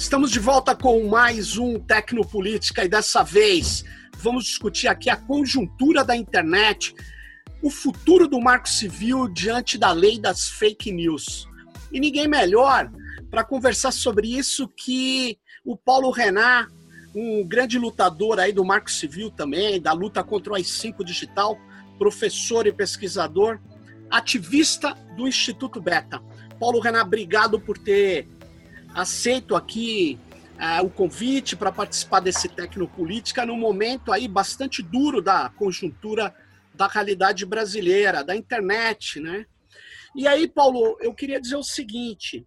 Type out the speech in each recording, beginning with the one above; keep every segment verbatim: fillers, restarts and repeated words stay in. Estamos de volta com mais um Tecnopolítica e dessa vez vamos discutir aqui a conjuntura da internet, o futuro do Marco Civil diante da lei das fake news. E ninguém melhor para conversar sobre isso que o Paulo Rená, um grande lutador aí do Marco Civil também, da luta contra o A I cinco digital, professor e pesquisador, ativista do Instituto Beta. Paulo Rená, obrigado por ter aceito aqui uh, o convite para participar desse Tecnopolítica num momento aí bastante duro da conjuntura da realidade brasileira, da internet, né? E aí, Paulo, eu queria dizer o seguinte,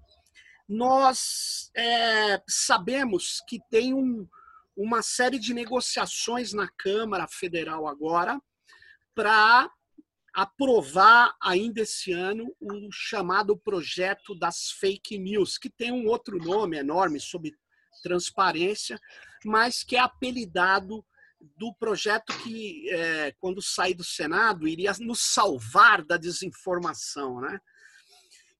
nós é, sabemos que tem um, uma série de negociações na Câmara Federal agora para aprovar ainda esse ano o chamado Projeto das Fake News, que tem um outro nome enorme sobre transparência, mas que é apelidado do projeto que, é, quando sair do Senado, iria nos salvar da desinformação, né?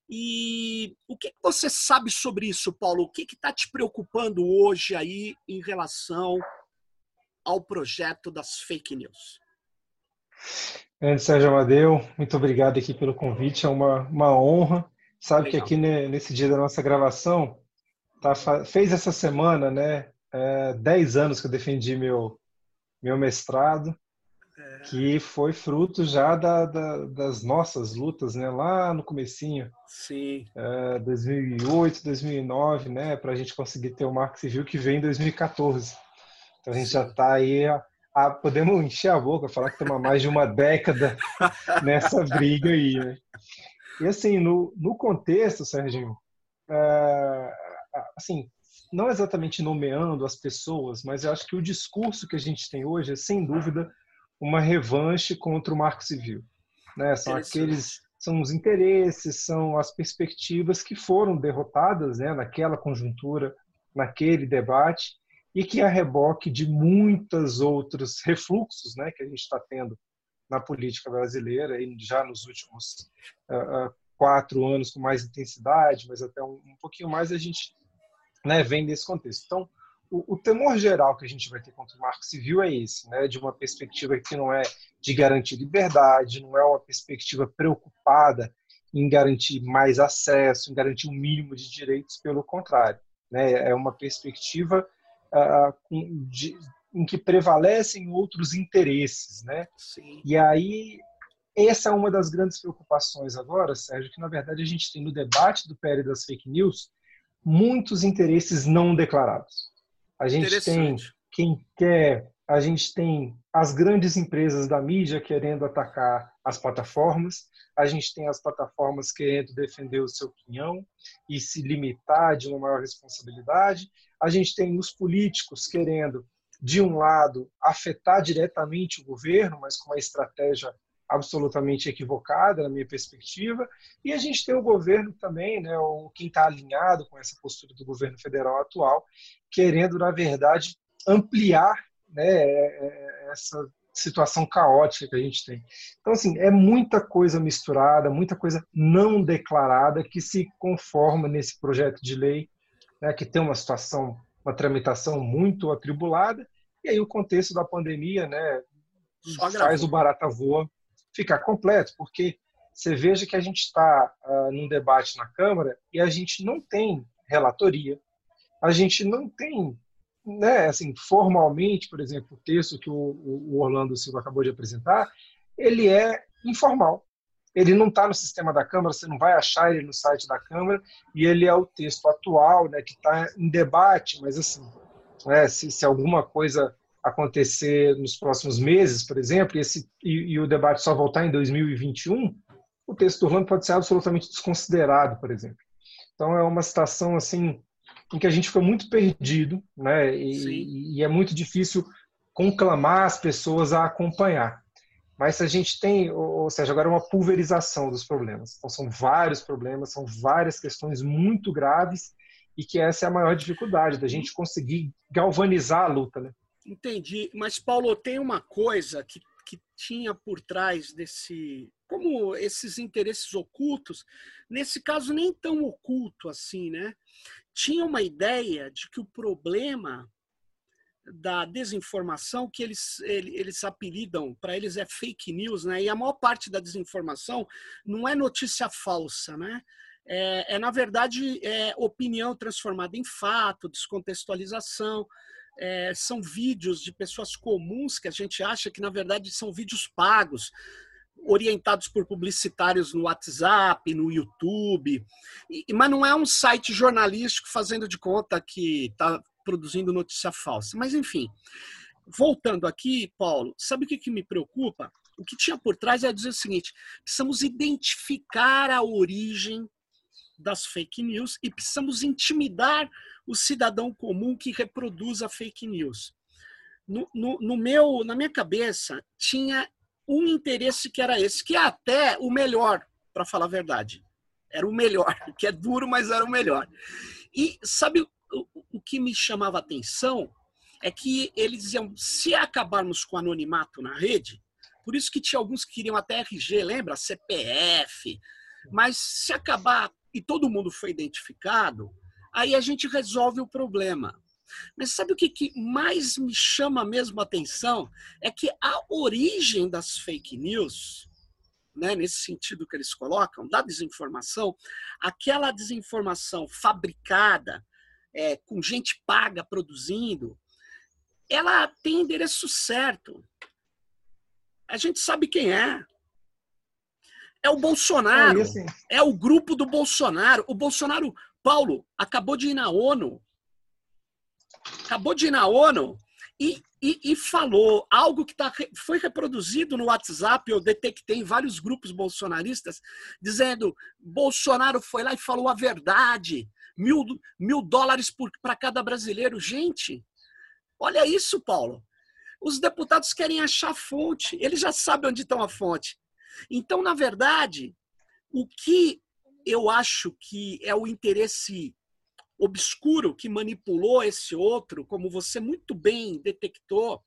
E o que você sabe sobre isso, Paulo? O que está te preocupando hoje aí em relação ao Projeto das Fake News? É, Sérgio Amadeu, muito obrigado aqui pelo convite, é uma, uma honra. Sabe Legal. Que aqui né, nesse dia da nossa gravação, tá, fez essa semana, né, é, dez anos que eu defendi meu, meu mestrado, é. que foi fruto já da, da, das nossas lutas, né, lá no comecinho, Sim. É, dois mil e oito, dois mil e nove, né, para a gente conseguir ter o Marco Civil que veio em dois mil e quatorze. Então a gente Sim. já está aí... Ah, podemos encher a boca, falar que estamos há mais de uma década nessa briga aí, né? E assim, no, no contexto, Serginho, é, assim, não exatamente nomeando as pessoas, mas eu acho que o discurso que a gente tem hoje é, sem dúvida, uma revanche contra o Marco Civil, né? São aqueles, são os interesses, são as perspectivas que foram derrotadas, né, naquela conjuntura, naquele debate, e que é a reboque de muitos outros refluxos, né, que a gente está tendo na política brasileira, e já nos últimos uh, quatro anos com mais intensidade, mas até um, um pouquinho mais a gente, né, vem desse contexto. Então, o, o temor geral que a gente vai ter contra o Marco Civil é esse, né, de uma perspectiva que não é de garantir liberdade, não é uma perspectiva preocupada em garantir mais acesso, em garantir o mínimo de direitos, pelo contrário, né, é uma perspectiva Uh, com, de, em que prevalecem outros interesses, né? Sim. E aí, essa é uma das grandes preocupações agora, Sérgio, que na verdade a gente tem no debate do P L das fake news muitos interesses não declarados. A gente tem quem quer, a gente tem as grandes empresas da mídia querendo atacar as plataformas, a gente tem as plataformas querendo defender o seu quinhão e se limitar de uma maior responsabilidade, a gente tem os políticos querendo, de um lado, afetar diretamente o governo, mas com uma estratégia absolutamente equivocada, na minha persptiva, e a gente tem o governo também, né, ou quem está alinhado com essa postura do governo federal atual, querendo, na verdade, ampliar, né, essa situação caótica que a gente tem. Então, assim, é muita coisa misturada, muita coisa não declarada que se conforma nesse projeto de lei, né, que tem uma situação, uma tramitação muito atribulada, e aí o contexto da pandemia, né, faz o barata voa ficar completo, porque você veja que a gente está uh, num debate na Câmara e a gente não tem relatoria, a gente não tem, né, assim, formalmente, por exemplo, o texto que o, o Orlando Silva acabou de apresentar, ele é informal. Ele não está no sistema da Câmara, você não vai achar ele no site da Câmara, e ele é o texto atual, né, que está em debate, mas assim, né, se, se alguma coisa acontecer nos próximos meses, por exemplo, e, esse, e, e o debate só voltar em dois mil e vinte e um, o texto do Orlando pode ser absolutamente desconsiderado, por exemplo. Então é uma situação assim, em que a gente ficou muito perdido, né? E, e é muito difícil conclamar as pessoas a acompanhar. Mas a gente tem, ou seja, agora é uma pulverização dos problemas. Então, são vários problemas, são várias questões muito graves e que essa é a maior dificuldade da gente conseguir galvanizar a luta, né? Entendi. Mas, Paulo, tem uma coisa que, que tinha por trás desse... como esses interesses ocultos, nesse caso nem tão oculto assim, né? Tinha uma ideia de que o problema da desinformação, que eles, eles apelidam, para eles é fake news, né? E a maior parte da desinformação não é notícia falsa, né? É, é na verdade, é opinião transformada em fato, descontextualização. É, são vídeos de pessoas comuns que a gente acha que, na verdade, são vídeos pagos, orientados por publicitários no WhatsApp, no YouTube. E, mas não é um site jornalístico fazendo de conta que está produzindo notícia falsa. Mas, enfim, voltando aqui, Paulo, sabe o que, que me preocupa? O que tinha por trás é dizer o seguinte: precisamos identificar a origem das fake news e precisamos intimidar o cidadão comum que reproduz a fake news. No, no, no meu, na minha cabeça, tinha um interesse que era esse, que é até o melhor, para falar a verdade. Era o melhor, que é duro, mas era o melhor. E sabe o, o que me chamava a atenção? É que eles diziam, se acabarmos com o anonimato na rede, por isso que tinha alguns que queriam até R G, lembra? C P F. Mas se acabar e todo mundo foi identificado, aí a gente resolve o problema. Mas sabe o que, que mais me chama mesmo a atenção? É que a origem das fake news, né, nesse sentido que eles colocam, da desinformação, aquela desinformação fabricada, é, com gente paga produzindo, ela tem endereço certo. A gente sabe quem é. É o Bolsonaro, é, é o grupo do Bolsonaro. O Bolsonaro, Paulo, acabou de ir na ONU, acabou de ir na ONU e, e, e falou algo que tá, foi reproduzido no WhatsApp, eu detectei em vários grupos bolsonaristas, dizendo, Bolsonaro foi lá e falou a verdade, mil, mil dólares para cada brasileiro. Gente, olha isso, Paulo. Os deputados querem achar a fonte, eles já sabem onde estão a fonte. Então, na verdade, o que eu acho que é o interesse obscuro que manipulou esse outro, como você muito bem detectou,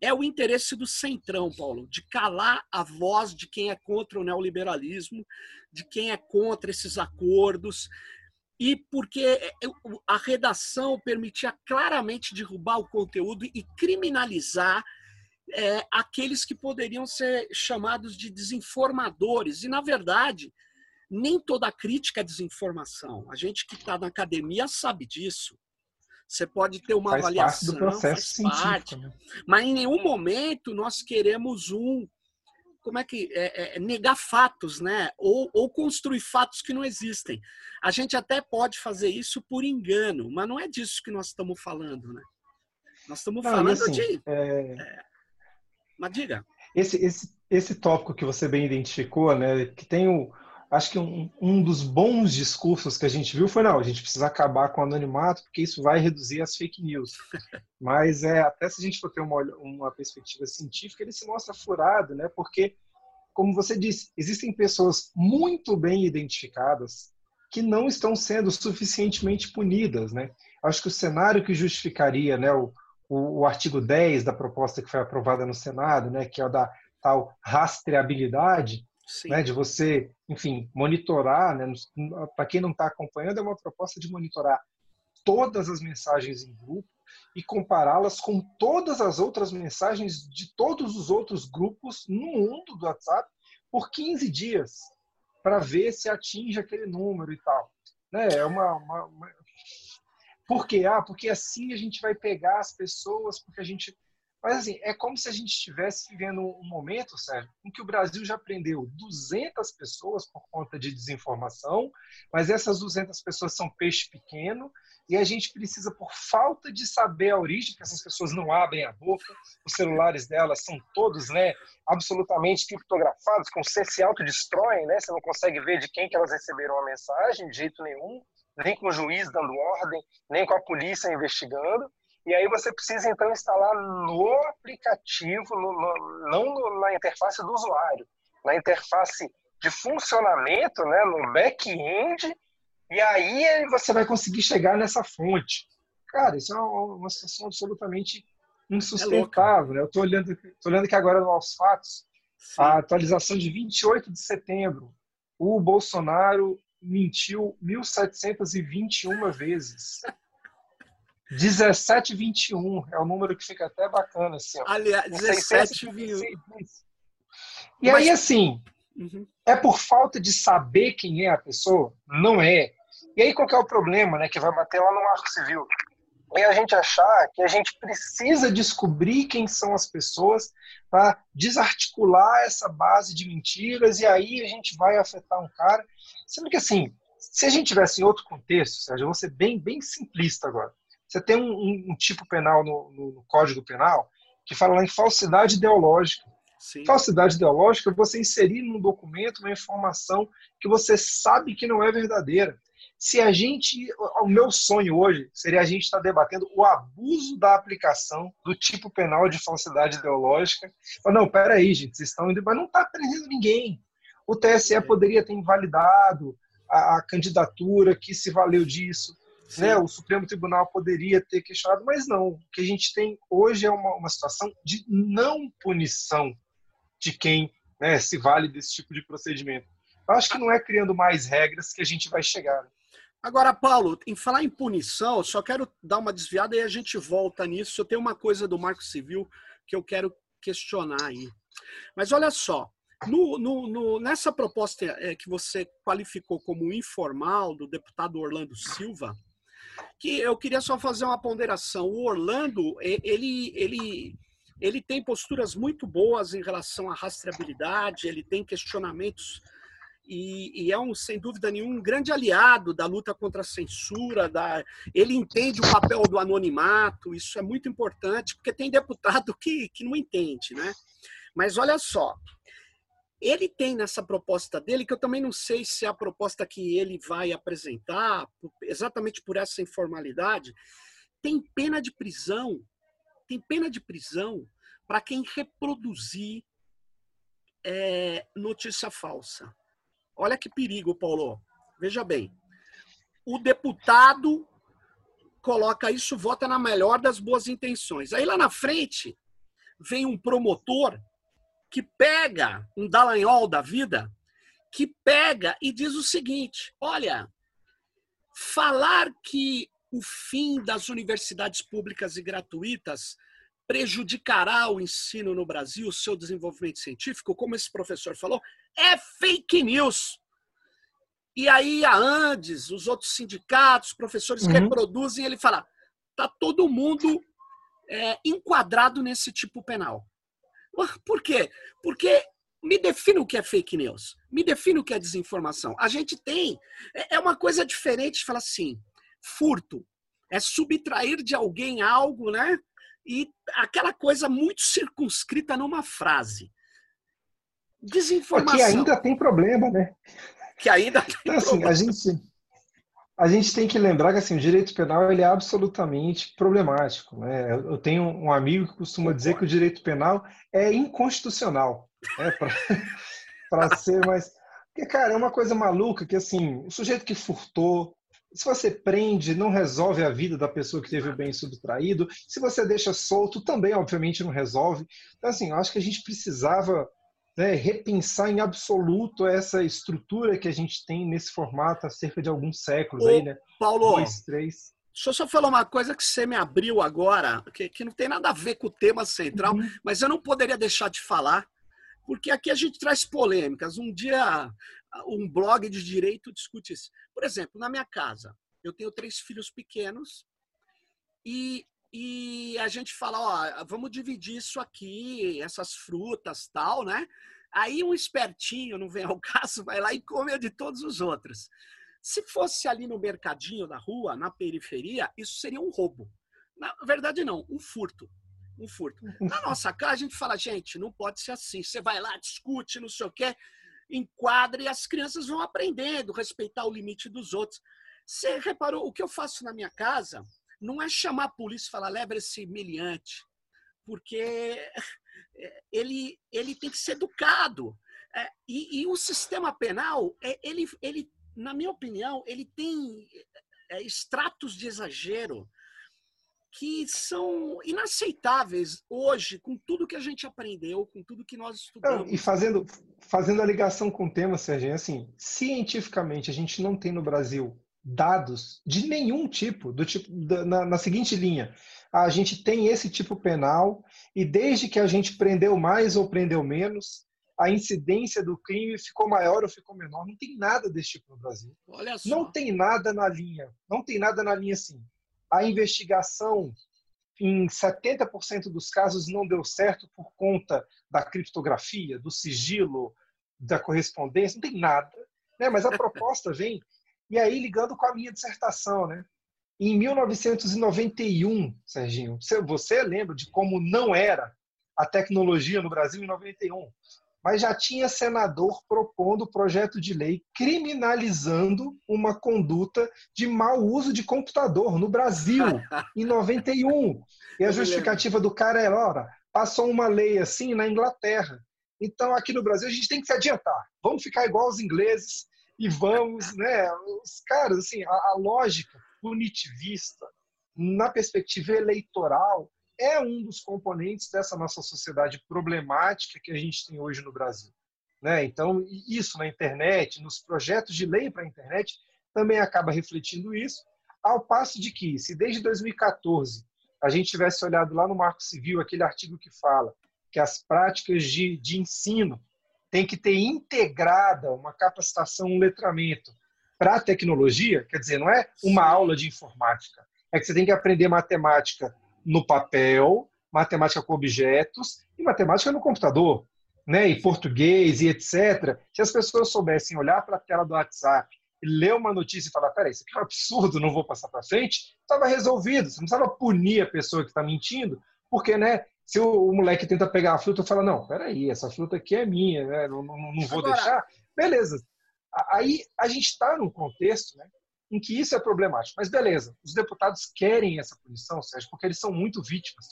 é o interesse do centrão, Paulo, de calar a voz de quem é contra o neoliberalismo, de quem é contra esses acordos, e porque a redação permitia claramente derrubar o conteúdo e criminalizar É, aqueles que poderiam ser chamados de desinformadores. E, na verdade, nem toda crítica é desinformação. A gente que está na academia sabe disso. Você pode ter uma faz avaliação, parte do processo faz parte, né? Mas em nenhum momento nós queremos um... Como é que... É, é, negar fatos, né? Ou, ou construir fatos que não existem. A gente até pode fazer isso por engano, mas não é disso que nós estamos falando, né? Nós estamos não, falando assim, de... É... É, Mas diga. Esse, esse, esse tópico que você bem identificou, né, que tem o, acho que um, um dos bons discursos que a gente viu foi, não, a gente precisa acabar com o anonimato, porque isso vai reduzir as fake news. Mas é, até se a gente for ter uma, uma perspectiva científica, ele se mostra furado, né, porque, como você disse, existem pessoas muito bem identificadas que não estão sendo suficientemente punidas, né? Acho que o cenário que justificaria, né, o O, o artigo dez da proposta que foi aprovada no Senado, né, que é o da tal rastreabilidade, né, de você, enfim, monitorar, né, para quem não está acompanhando, é uma proposta de monitorar todas as mensagens em grupo e compará-las com todas as outras mensagens de todos os outros grupos no mundo do WhatsApp por quinze dias, para ver se atinge aquele número e tal. Né, é uma... uma, uma... Por quê? Ah, porque assim a gente vai pegar as pessoas, porque a gente... Mas assim, é como se a gente estivesse vivendo um momento, Sérgio, em que o Brasil já prendeu duzentas pessoas por conta de desinformação, mas essas duzentas pessoas são peixe pequeno, e a gente precisa, por falta de saber a origem, porque essas pessoas não abrem a boca, os celulares delas são todos, né, absolutamente criptografados, com C se autodestroem, né, você não consegue ver de quem que elas receberam a mensagem, de jeito nenhum, nem com o juiz dando ordem, nem com a polícia investigando, e aí você precisa, então, instalar no aplicativo, no, no, não no, na interface do usuário, na interface de funcionamento, né, no back-end, e aí você vai conseguir chegar nessa fonte. Cara, isso é uma, uma situação absolutamente insustentável. É, né? Eu estou olhando, tô olhando aqui agora no Aos Fatos, Sim. A atualização de vinte e oito de setembro. O Bolsonaro mentiu mil setecentas e vinte e uma vezes. dezessete vírgula vinte e um é o número que fica até bacana. Assim, aliás, dezessete vírgula vinte e um. E mas... aí, assim, uhum. é por falta de saber quem é a pessoa? Não é. E aí, qual que é o problema, né, que vai bater lá no Marco Civil? É a gente achar que a gente precisa descobrir quem são as pessoas para desarticular essa base de mentiras, e aí a gente vai afetar um cara. Sendo que, assim, se a gente tivesse em outro contexto, Sérgio, eu vou ser bem, bem simplista agora. Você tem um, um, um tipo penal no, no Código Penal que fala lá em falsidade ideológica. Sim. Falsidade ideológica é você inserir num documento uma informação que você sabe que não é verdadeira. Se a gente, o meu sonho hoje seria a gente estar debatendo o abuso da aplicação do tipo penal de falsidade ideológica. Mas não, peraí, gente, vocês estão indo, mas não está prendendo ninguém. O T S E é. poderia ter invalidado a, a candidatura que se valeu disso. Né? O Supremo Tribunal poderia ter questionado, mas não. O que a gente tem hoje é uma, uma situação de não punição de quem, né, se vale desse tipo de procedimento. Eu acho que não é criando mais regras que a gente vai chegar. Né? Agora, Paulo, em falar em punição, eu só quero dar uma desviada e a gente volta nisso. Eu tenho uma coisa do Marco Civil que eu quero questionar aí. Mas olha só, No, no, no, nessa proposta é, que você qualificou como informal do deputado Orlando Silva, que eu queria só fazer uma ponderação. O Orlando, ele, ele, ele tem posturas muito boas em relação à rastreabilidade, ele tem questionamentos e, e é, um, sem dúvida nenhuma, um grande aliado da luta contra a censura. Da, ele entende o papel do anonimato, isso é muito importante, porque tem deputado que, que não entende, né? Mas olha só, ele tem nessa proposta dele, que eu também não sei se é a proposta que ele vai apresentar, exatamente por essa informalidade, tem pena de prisão, tem pena de prisão para quem reproduzir é, notícia falsa. Olha que perigo, Paulo. Veja bem, o deputado coloca isso, vota na melhor das boas intenções. Aí lá na frente vem um promotor que pega um dalanhol da vida, que pega e diz o seguinte: olha, falar que o fim das universidades públicas e gratuitas prejudicará o ensino no Brasil, o seu desenvolvimento científico, como esse professor falou, é fake news. E aí a Andes, os outros sindicatos, professores uhum. reproduzem, ele fala, tá todo mundo é, enquadrado nesse tipo penal. Por quê? Porque me define o que é fake news, me define o que é desinformação. A gente tem, é uma coisa diferente, fala assim, furto, é subtrair de alguém algo, né? E aquela coisa muito circunscrita numa frase. Desinformação. Que ainda tem problema, né? Que ainda tem então, problema. Assim, a gente... A gente tem que lembrar que assim, o direito penal ele é absolutamente problemático. Né? Eu tenho um amigo que costuma dizer que o direito penal é inconstitucional, né? Para ser mais... Porque, cara, é uma coisa maluca que assim, o sujeito que furtou, se você prende, não resolve a vida da pessoa que teve o bem subtraído. Se você deixa solto, também, obviamente, não resolve. Então, assim, eu acho que a gente precisava... Né, repensar em absoluto essa estrutura que a gente tem nesse formato há cerca de alguns séculos. Ô, aí, né? Paulo, dois, três. Deixa eu só falar uma coisa que você me abriu agora, que, que não tem nada a ver com o tema central, uhum. mas eu não poderia deixar de falar, porque aqui a gente traz polêmicas. Um dia, um blog de direito discute isso. Por exemplo, na minha casa, eu tenho três filhos pequenos e... E a gente fala, ó, vamos dividir isso aqui, essas frutas, tal, né? Aí um espertinho, não vem ao caso, vai lá e come a de todos os outros. Se fosse ali no mercadinho da rua, na periferia, isso seria um roubo. Na verdade, não, um furto. Um furto. Na nossa casa, a gente fala, gente, não pode ser assim. Você vai lá, discute, não sei o quê, enquadra e as crianças vão aprendendo, respeitar o limite dos outros. Você reparou, o que eu faço na minha casa... Não é chamar a polícia e falar, leva esse meliante, porque ele, ele tem que ser educado. É, e, e o sistema penal, é, ele, ele, na minha opinião, ele tem é, estratos de exagero. que são inaceitáveis hoje, com tudo que a gente aprendeu, com tudo que nós estudamos. E fazendo, fazendo a ligação com o tema, Sérgio, assim, cientificamente a gente não tem no Brasil dados de nenhum tipo, do tipo da, na, na seguinte linha, a gente tem esse tipo penal e desde que a gente prendeu mais ou prendeu menos, a incidência do crime ficou maior ou ficou menor, não tem nada desse tipo no Brasil. Olha só. Não tem nada na linha, não tem nada na linha assim. A investigação, em setenta por cento dos casos, não deu certo por conta da criptografia, do sigilo, da correspondência, não tem nada, né? Mas a proposta vem, e aí ligando com a minha dissertação, né? Em mil novecentos e noventa e um, Serginho, você, você lembra de como não era a tecnologia no Brasil em noventa e um? Mas já tinha senador propondo projeto de lei criminalizando uma conduta de mau uso de computador no Brasil, em noventa e um. E a justificativa do cara era, ora, passou uma lei assim na Inglaterra. Então, aqui no Brasil, a gente tem que se adiantar. Vamos ficar igual aos ingleses e vamos, né? Os caras, assim, a, a lógica punitivista, na perspectiva eleitoral, é um dos componentes dessa nossa sociedade problemática que a gente tem hoje no Brasil, né? Então, isso na internet, nos projetos de lei para a internet, também acaba refletindo isso, ao passo de que, se desde dois mil e quatorze a gente tivesse olhado lá no Marco Civil, aquele artigo que fala que as práticas de, de ensino têm que ter integrada uma capacitação, um letramento para a tecnologia, quer dizer, não é uma aula de informática, é que você tem que aprender matemática no papel, matemática com objetos e matemática no computador, né? E português e etcétera. Se as pessoas soubessem olhar para a tela do WhatsApp, ler uma notícia e falar, peraí, isso aqui é um absurdo, não vou passar para frente, estava resolvido. Você não precisava punir a pessoa que está mentindo, porque, né? Se o, o moleque tenta pegar a fruta, fala, não, peraí, essa fruta aqui é minha, né? não, não, não vou Agora... deixar. Beleza. Aí a gente está num contexto, né, em que isso é problemático. Mas beleza, os deputados querem essa punição, Sérgio, porque eles são muito vítimas.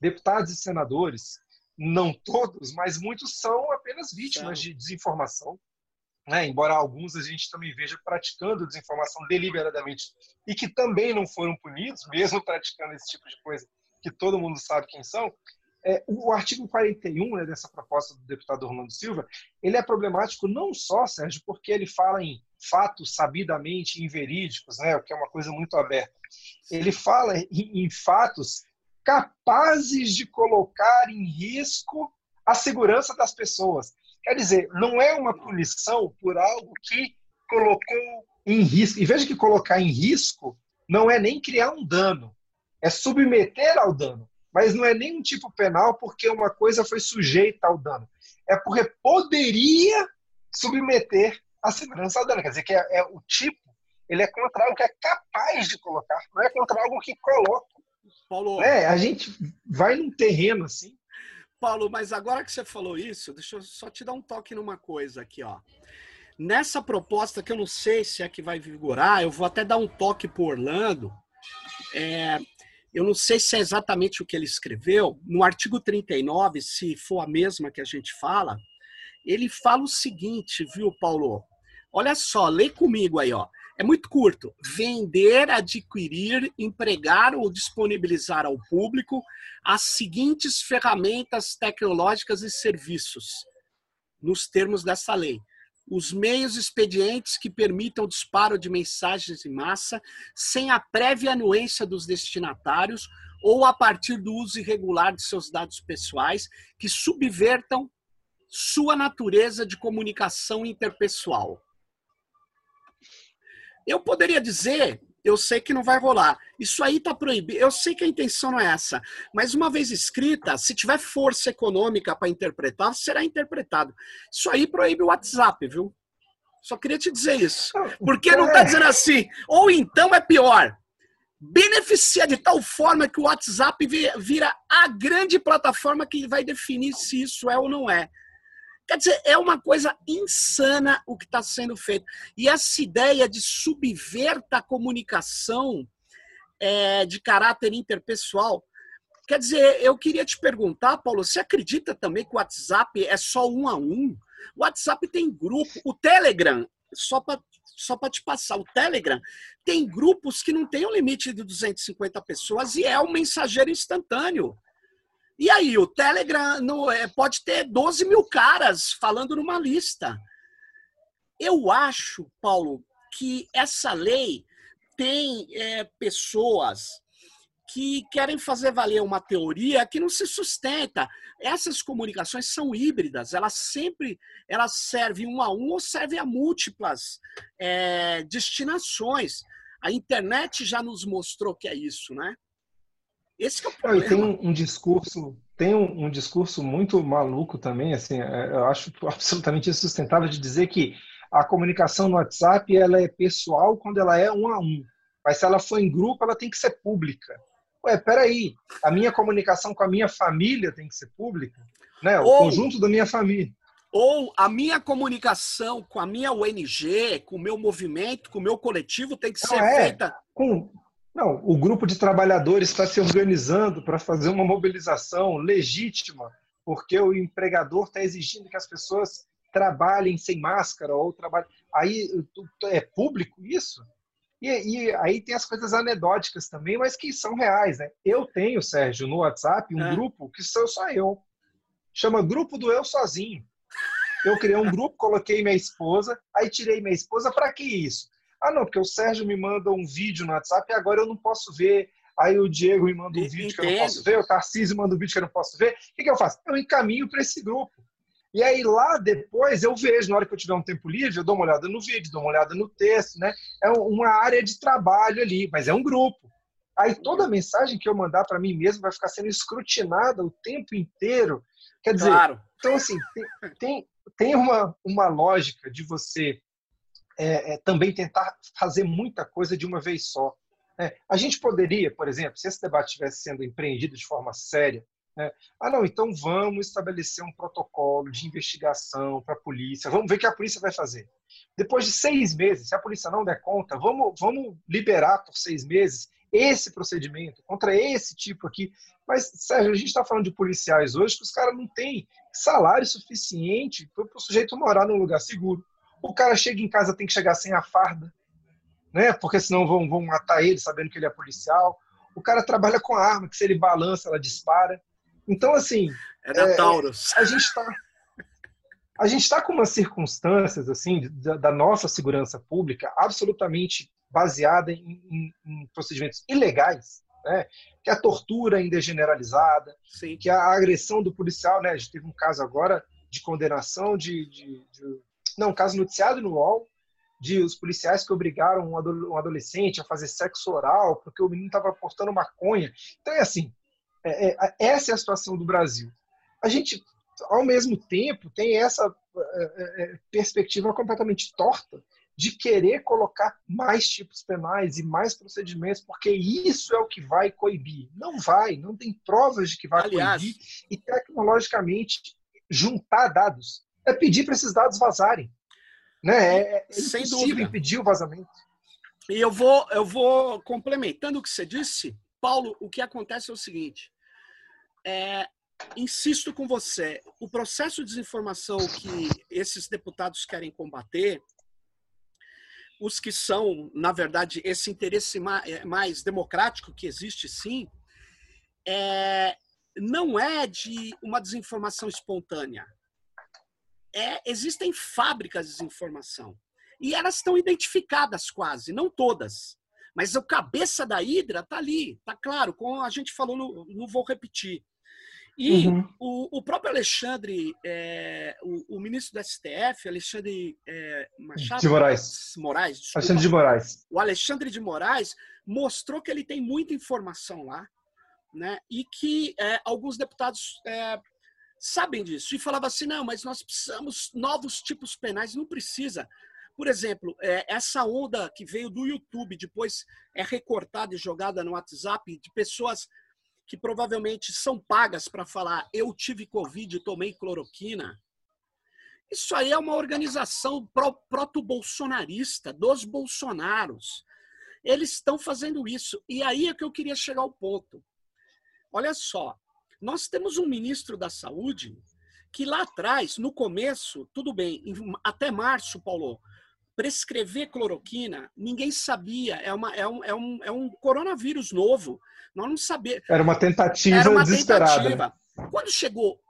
Deputados e senadores, não todos, mas muitos são apenas vítimas de desinformação, né? Embora alguns a gente também veja praticando desinformação deliberadamente e que também não foram punidos, mesmo praticando esse tipo de coisa que todo mundo sabe quem são. É, o artigo quarenta e um, né, dessa proposta do deputado Orlando Silva, ele é problemático não só, Sérgio, porque ele fala em fatos sabidamente inverídicos, né, o que é uma coisa muito aberta. Ele fala em, em fatos capazes de colocar em risco a segurança das pessoas. Quer dizer, não é uma punição por algo que colocou em risco. E veja que colocar em risco não é nem criar um dano, é submeter ao dano. Mas não é nenhum tipo penal porque uma coisa foi sujeita ao dano. É porque poderia submeter a segurança ao dano. Quer dizer que é, é o tipo, ele é contra algo que é capaz de colocar, não é contra algo que coloca. Paulo, é, a gente vai num terreno assim. Paulo, mas agora que você falou isso, deixa eu só te dar um toque numa coisa aqui, ó. Nessa proposta que eu não sei se é que vai vigorar, eu vou até dar um toque pro Orlando, é... eu não sei se é exatamente o que ele escreveu. No artigo trinta e nove, se for a mesma que a gente fala, ele fala o seguinte, viu, Paulo? Olha só, lê comigo aí, ó. É muito curto. Vender, adquirir, empregar ou disponibilizar ao público as seguintes ferramentas tecnológicas e serviços, nos termos dessa lei. Os meios expedientes que permitam o disparo de mensagens em massa sem a prévia anuência dos destinatários ou a partir do uso irregular de seus dados pessoais que subvertam sua natureza de comunicação interpessoal. Eu poderia dizer, eu sei que não vai rolar, isso aí está proibido, eu sei que a intenção não é essa, mas uma vez escrita, se tiver força econômica para interpretar, será interpretado. Isso aí proíbe o WhatsApp, viu? Só queria te dizer isso. Porque não está dizendo assim, ou então é pior, beneficia de tal forma que o WhatsApp vira a grande plataforma que vai definir se isso é ou não é. Quer dizer, é uma coisa insana o que está sendo feito. E essa ideia de subverta a comunicação é, de caráter interpessoal. Quer dizer, eu queria te perguntar, Paulo, você acredita também que o WhatsApp é só um a um? O WhatsApp tem grupo. O Telegram só para só para te passar, o Telegram tem grupos que não tem um limite de duzentas e cinquenta pessoas e é um mensageiro instantâneo. E aí, o Telegram não, é, pode ter doze mil caras falando numa lista. Eu acho, Paulo, que essa lei tem é, pessoas que querem fazer valer uma teoria que não se sustenta. Essas comunicações são híbridas, elas sempre elas servem um a um ou servem a múltiplas é, destinações. A internet já nos mostrou que é isso, né? Esse que é o problema. Tem um, um discurso, tem um, um discurso muito maluco também, assim, eu acho absolutamente insustentável, de dizer que a comunicação no WhatsApp ela é pessoal quando ela é um a um, mas se ela for em grupo ela tem que ser pública. Ué, peraí, a minha comunicação com a minha família tem que ser pública, né? O ou, conjunto da minha família. Ou a minha comunicação com a minha O N G, com o meu movimento, com o meu coletivo tem que não ser é, feita... Com, não, o grupo de trabalhadores está se organizando para fazer uma mobilização legítima, porque o empregador está exigindo que as pessoas trabalhem sem máscara ou trabalhem... Aí é público isso? E, e aí tem as coisas anedóticas também, mas que são reais, né? Eu tenho, Sérgio, no WhatsApp, um é. grupo que sou só eu. Chama Grupo do Eu Sozinho. Eu criei um grupo, coloquei minha esposa, aí tirei minha esposa. Pra que isso? Ah, não, porque o Sérgio me manda um vídeo no WhatsApp e agora eu não posso ver. Aí o Diego me manda um Entendo. vídeo que eu não posso ver, o Tarcísio manda um vídeo que eu não posso ver. O que, que eu faço? Eu encaminho para esse grupo. E aí lá depois eu vejo, na hora que eu tiver um tempo livre, eu dou uma olhada no vídeo, dou uma olhada no texto, né? É uma área de trabalho ali, mas é um grupo. Aí toda mensagem que eu mandar para mim mesmo vai ficar sendo escrutinada o tempo inteiro. Quer dizer, claro. Então assim, tem, tem, tem uma, uma lógica de você é, é, também tentar fazer muita coisa de uma vez só, né? A gente poderia, por exemplo, se esse debate estivesse sendo empreendido de forma séria, É. Ah, não, então vamos estabelecer um protocolo de investigação para a polícia, vamos ver o que a polícia vai fazer. Depois de seis meses, se a polícia não der conta, vamos, vamos liberar por seis meses esse procedimento contra esse tipo aqui. Mas, Sérgio, a gente está falando de policiais hoje que os caras não têm salário suficiente para o sujeito morar num lugar seguro. O cara chega em casa, tem que chegar sem a farda, né? Porque senão vão, vão matar ele sabendo que ele é policial. O cara trabalha com arma, que se ele balança, ela dispara. Então, assim, é da Taurus. É, a gente está a gente está com umas circunstâncias assim da, da nossa segurança pública absolutamente baseada em, em, em procedimentos ilegais, né? Que a tortura ainda é generalizada, Sim. que a agressão do policial, né? A gente teve um caso agora de condenação de, de, de não, um caso noticiado no U O L de os policiais que obrigaram um adolescente a fazer sexo oral porque o menino estava portando maconha. Então é assim. Essa é a situação do Brasil. A gente, ao mesmo tempo, tem essa perspectiva completamente torta de querer colocar mais tipos penais e mais procedimentos, porque isso é o que vai coibir. Não vai, não tem provas de que vai Aliás, coibir. E, tecnologicamente, juntar dados é pedir para esses dados vazarem, né? É sem impossível dúvida. Impedir o vazamento. E eu vou, eu vou complementando o que você disse, Paulo, o que acontece é o seguinte, é, insisto com você, o processo de desinformação que esses deputados querem combater, os que são, na verdade, esse interesse mais democrático que existe sim, é, não é de uma desinformação espontânea. É, existem fábricas de desinformação e elas estão identificadas quase, não todas. Mas o cabeça da hidra está ali, está claro, como a gente falou, no, não vou repetir. E uhum. o, o próprio Alexandre, é, o, o ministro do S T F, Alexandre é, Machado, de Moraes. Moraes desculpa, Alexandre de Moraes. O Alexandre de Moraes mostrou que ele tem muita informação lá, né? E que é, alguns deputados é, sabem disso. E falava assim, não, mas nós precisamos novos tipos penais, não precisa. Por exemplo, essa onda que veio do YouTube, depois é recortada e jogada no WhatsApp, de pessoas que provavelmente são pagas para falar eu tive Covid e tomei cloroquina. Isso aí é uma organização proto-bolsonarista, dos bolsonaros. Eles estão fazendo isso. E aí é que eu queria chegar ao ponto. Olha só, nós temos um ministro da Saúde que lá atrás, no começo, tudo bem, até março, Paulo, Prescrever cloroquina, ninguém sabia, é, uma, é, um, é, um, é um coronavírus novo, nós não sabíamos. Era uma tentativa Era uma desesperada. Tentativa. Quando chegou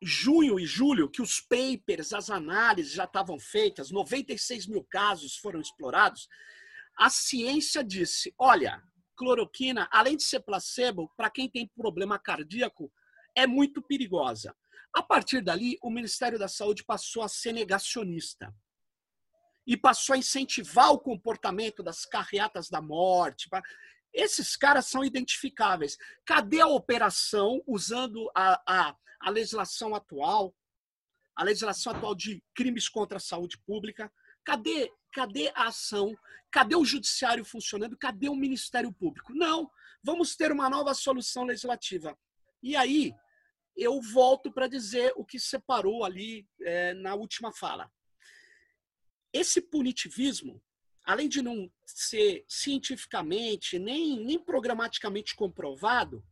junho e julho, que os papers, as análises já estavam feitas, noventa e seis mil casos foram explorados, a ciência disse, olha, cloroquina, além de ser placebo, para quem tem problema cardíaco, é muito perigosa. A partir dali, o Ministério da Saúde passou a ser negacionista. E passou a incentivar o comportamento das carreatas da morte. Esses caras são identificáveis. Cadê a operação usando a, a, a legislação atual, a legislação atual de crimes contra a saúde pública? Cadê, cadê a ação? Cadê o judiciário funcionando? Cadê o Ministério Público? Não, vamos ter uma nova solução legislativa. E aí, eu volto para dizer o que separou ali é, na última fala. Esse punitivismo, além de não ser cientificamente nem, nem programaticamente comprovado,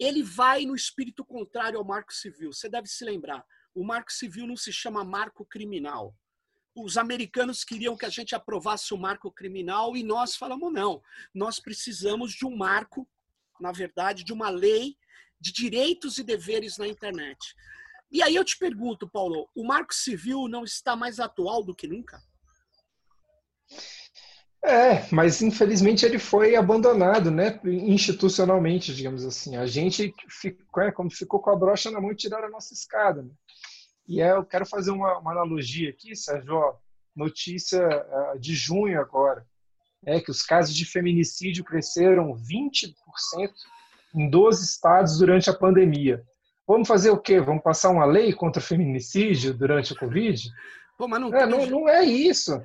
ele vai no espírito contrário ao Marco Civil. Você deve se lembrar, o Marco Civil não se chama Marco Criminal. Os americanos queriam que a gente aprovasse o Marco Criminal e nós falamos não. Nós precisamos de um marco, na verdade, de uma lei de direitos e deveres na internet. E aí eu te pergunto, Paulo, o Marco Civil não está mais atual do que nunca? É, mas infelizmente ele foi abandonado, né, institucionalmente, digamos assim. A gente ficou, é, como ficou com a brocha na mão, tiraram a nossa escada. Né? E é, eu quero fazer uma, uma analogia aqui, Sérgio, ó, notícia uh, de junho agora, é que os casos de feminicídio cresceram vinte por cento em doze estados durante a pandemia. Vamos fazer o quê? Vamos passar uma lei contra o feminicídio durante a Covid? Pô, mas não, é, não, não é isso.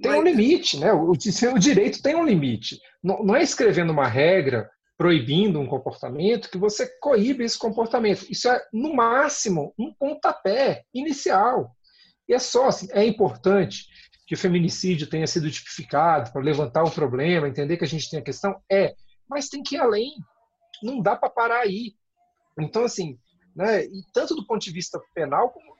Tem mas... um limite, né? O, o direito tem um limite. Não, não é escrevendo uma regra, proibindo um comportamento, que você coíbe esse comportamento. Isso é, no máximo, um pontapé inicial. E é só assim, é importante que o feminicídio tenha sido tipificado para levantar o problema, entender que a gente tem a questão. É, mas tem que ir além. Não dá para parar aí. Então, assim... Né? E tanto do ponto de vista penal, como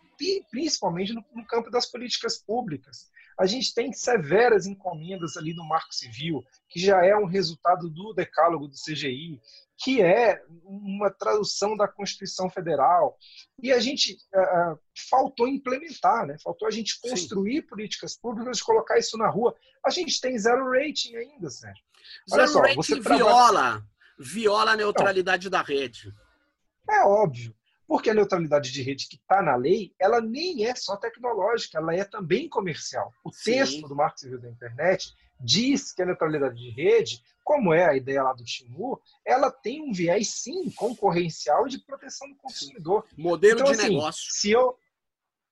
principalmente no, no campo das políticas públicas. A gente tem severas encomendas ali no Marco Civil, que já é um resultado do decálogo do C G I, que é uma tradução da Constituição Federal. E a gente uh, faltou implementar, né? Faltou a gente construir Sim. políticas públicas, colocar isso na rua. A gente tem zero rating ainda, Sérgio. Olha zero só, rating você viola, trabalha... viola a neutralidade Não. da rede. É óbvio. Porque a neutralidade de rede que está na lei, ela nem é só tecnológica, ela é também comercial. O Sim. texto do Marco Civil da Internet diz que a neutralidade de rede, como é a ideia lá do Timur, ela tem um viés, sim, concorrencial de proteção do consumidor. Modelo então, de assim, negócio. Se eu,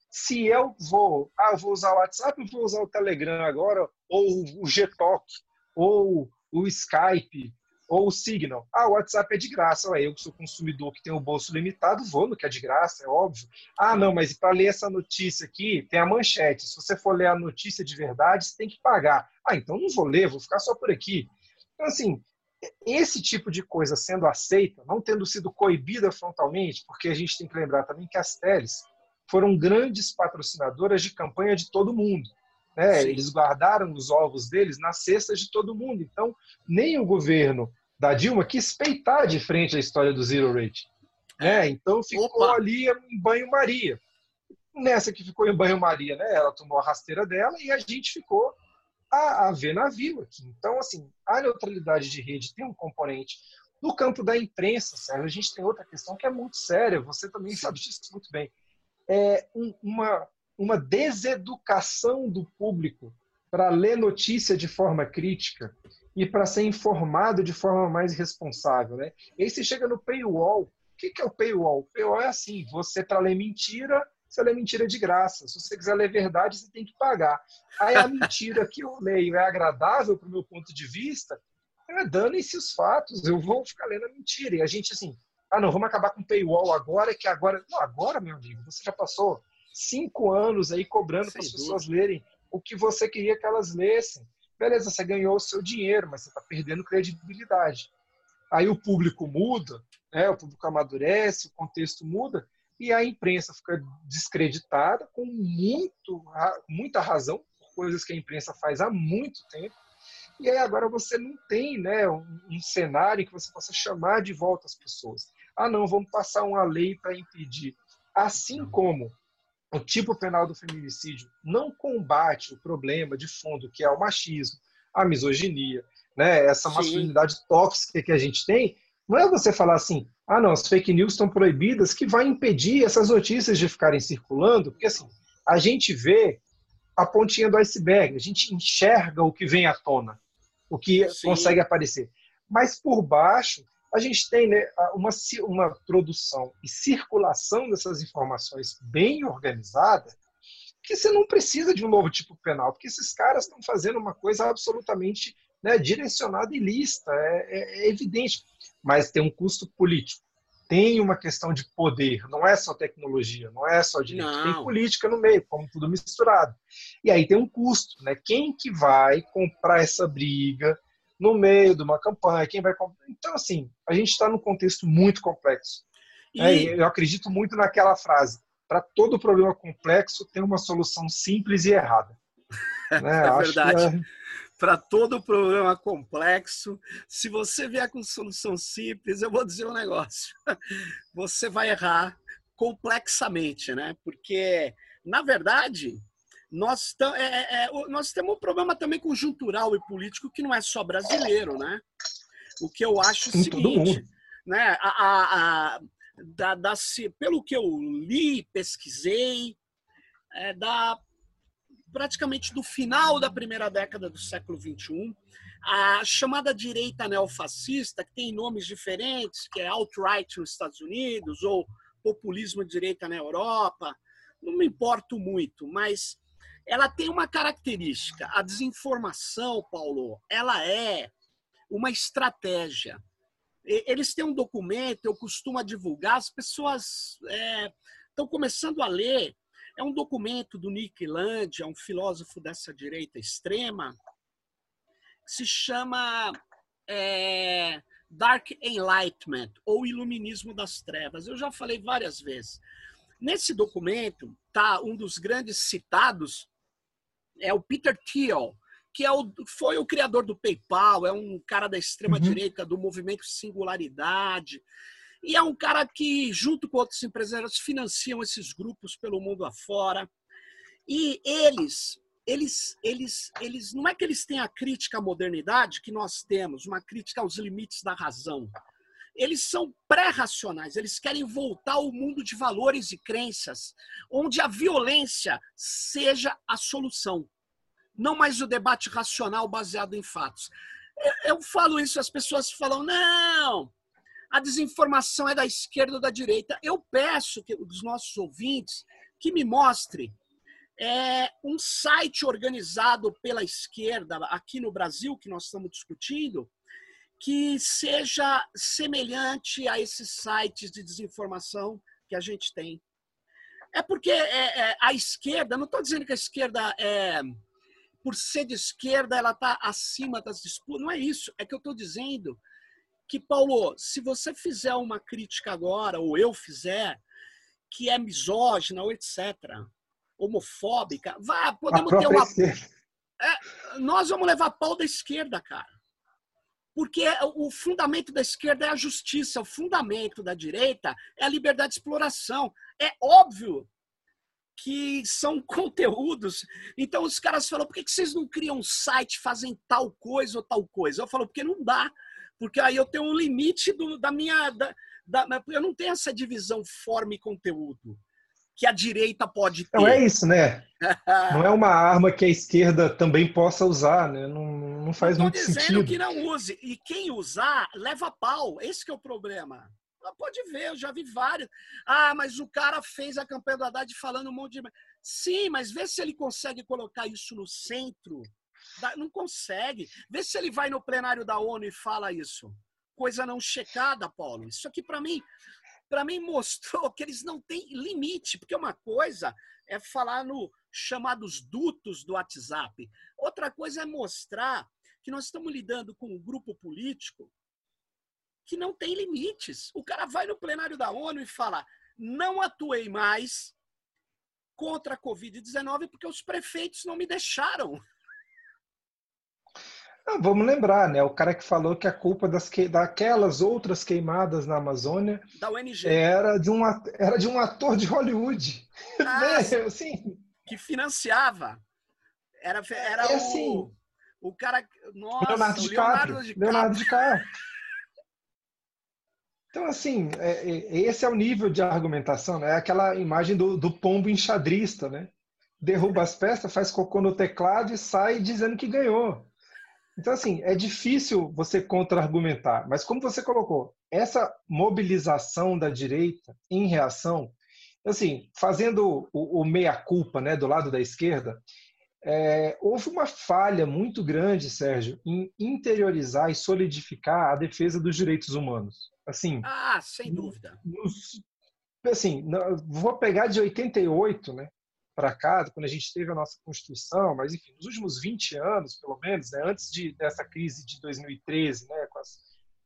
se eu vou, ah, eu vou usar o WhatsApp, eu vou usar o Telegram agora, ou o Gtalk, ou o Skype, ou o Signal. Ah, o WhatsApp é de graça. Eu que sou consumidor, que tenho o bolso limitado, vou no que é de graça, é óbvio. Ah, não, mas para ler essa notícia aqui, tem a manchete. Se você for ler a notícia de verdade, você tem que pagar. Ah, então não vou ler, vou ficar só por aqui. Então, assim, esse tipo de coisa sendo aceita, não tendo sido coibida frontalmente, porque a gente tem que lembrar também que as teles foram grandes patrocinadoras de campanha de todo mundo. Né? Eles guardaram os ovos deles nas cestas de todo mundo. Então, nem o governo da Dilma quis peitar de frente a história do Zero Rating. Né? Então ficou Opa. ali em banho-maria. Nessa que ficou em banho-maria, né? Ela tomou a rasteira dela e a gente ficou a, a ver navio aqui. Então, assim, a neutralidade de rede tem um componente. No campo da imprensa, Sérgio, a gente tem outra questão que é muito séria, você também sabe disso muito bem. É um, uma, uma deseducação do público para ler notícia de forma crítica e para ser informado de forma mais responsável, né? E aí você chega no paywall. O que é o paywall? O paywall é assim, você para ler mentira, você lê mentira de graça. Se você quiser ler verdade, você tem que pagar. Aí a mentira que eu leio é agradável para o meu ponto de vista, dane-se os fatos, eu vou ficar lendo a mentira. E a gente assim, ah não, vamos acabar com o paywall agora, que agora... Não, agora, meu amigo, você já passou cinco anos aí cobrando para as pessoas lerem o que você queria que elas lessem. Beleza, você ganhou o seu dinheiro, mas você está perdendo credibilidade. Aí o público muda, né? O público amadurece, o contexto muda, e a imprensa fica descreditada com muito, muita razão, por coisas que a imprensa faz há muito tempo. E aí agora você não tem, né, um, um cenário que você possa chamar de volta as pessoas. Ah, não, vamos passar uma lei para impedir. Assim como o tipo penal do feminicídio não combate o problema de fundo, que é o machismo, a misoginia, né, essa masculinidade Sim. tóxica que a gente tem, não é você falar assim, ah, não, as fake news estão proibidas, que vai impedir essas notícias de ficarem circulando, porque assim, a gente vê a pontinha do iceberg, a gente enxerga o que vem à tona, o que Sim. consegue aparecer. Mas por baixo, a gente tem, né, uma, uma produção e circulação dessas informações bem organizada, que você não precisa de um novo tipo penal, porque esses caras estão fazendo uma coisa absolutamente, né, direcionada e lista, é, é, é evidente. Mas tem um custo político, tem uma questão de poder, não é só tecnologia, não é só direito, não. Tem política no meio, como tudo misturado. E aí tem um custo, né? Quem que vai comprar essa briga no meio de uma campanha? Quem vai comprar? Então, assim, a gente está num contexto muito complexo. E... né? Eu acredito muito naquela frase, para todo problema complexo tem uma solução simples e errada. Né? É verdade. Para todo problema complexo, se você vier com solução simples, eu vou dizer um negócio, você vai errar complexamente, né? Porque, na verdade, nós, é, é, nós temos um problema também conjuntural e político que não é só brasileiro, né? O que eu acho é o seguinte, né? a, a, a, da, da, se, pelo que eu li, pesquisei, é, da... praticamente do final da primeira década do século vinte e um, a chamada direita neofascista, que tem nomes diferentes, que é alt-right nos Estados Unidos, ou populismo de direita na Europa, não me importo muito, mas ela tem uma característica, a desinformação, Paulo, ela é uma estratégia. Eles têm um documento, eu costumo divulgar, as pessoas é, estão começando a ler. É um documento do Nick Land, é um filósofo dessa direita extrema, que se chama é, Dark Enlightenment, ou Iluminismo das Trevas. Eu já falei várias vezes. Nesse documento, tá, um dos grandes citados é o Peter Thiel, que é o, foi o criador do PayPal, é um cara da extrema-direita, do movimento Singularidade. E é um cara que, junto com outros empresários, financiam esses grupos pelo mundo afora. E eles, eles, eles, eles, não é que eles têm a crítica à modernidade que nós temos, uma crítica aos limites da razão. Eles são pré-racionais, eles querem voltar ao mundo de valores e crenças, onde a violência seja a solução, não mais o debate racional baseado em fatos. Eu, eu falo isso, as pessoas falam, não... a desinformação é da esquerda ou da direita. Eu peço que, dos nossos ouvintes que me mostre é, um site organizado pela esquerda aqui no Brasil, que nós estamos discutindo, que seja semelhante a esses sites de desinformação que a gente tem. É porque é, é, a esquerda, não estou dizendo que a esquerda, é, por ser de esquerda, ela está acima das disputas. Não é isso, é que eu estou dizendo... que, Paulo, se você fizer uma crítica agora, ou eu fizer, que é misógina, ou etcétera, homofóbica, vá, podemos ter uma... É, nós vamos levar pau da esquerda, cara. Porque o fundamento da esquerda é a justiça, o fundamento da direita é a liberdade de exploração. É óbvio que são conteúdos. Então, os caras falam, por que vocês não criam um site, fazem tal coisa ou tal coisa? Eu falo, porque não dá. Porque aí eu tenho um limite do, da minha... Da, da, eu não tenho essa divisão forma e conteúdo que a direita pode ter. Não é isso, né? Não é uma arma que a esquerda também possa usar, né? Não, não faz muito sentido. Estou dizendo que não use. E quem usar, leva pau. Esse que é o problema. Pode ver, eu já vi vários. Ah, mas o cara fez a campanha do Haddad falando um monte de... Sim, mas vê se ele consegue colocar isso no centro... Não consegue. Vê se ele vai no plenário da ONU e fala isso. Coisa não checada, Paulo. Isso aqui, para mim, para mim mostrou que eles não têm limite. Porque uma coisa é falar no chamados dutos do WhatsApp. Outra coisa é mostrar que nós estamos lidando com um grupo político que não tem limites. O cara vai no plenário da ONU e fala, não atuei mais contra a covid dezenove porque os prefeitos não me deixaram. Ah, vamos lembrar, né? O cara que falou que a culpa das que... daquelas outras queimadas na Amazônia da O N G era de um era de um ator de Hollywood, ah, né? Assim, que financiava. Era era é assim, o o cara, nossa, Leonardo DiCaprio. Leonardo DiCaprio. Então, assim, é, é, esse é o nível de argumentação, né? É aquela imagem do, do pombo enxadrista, né? Derruba as peças, faz cocô no teclado e sai dizendo que ganhou. Então, assim, é difícil você contra-argumentar, mas como você colocou, essa mobilização da direita em reação, assim, fazendo o, o meia-culpa, né, do lado da esquerda, é, houve uma falha muito grande, Sérgio, em interiorizar e solidificar a defesa dos direitos humanos. Assim, ah, sem dúvida. Nos, assim, vou pegar de oitenta e oito, né, para cá, quando a gente teve a nossa Constituição, mas enfim, nos últimos vinte anos, pelo menos, né, antes de, dessa crise de dois mil e treze, né, com as,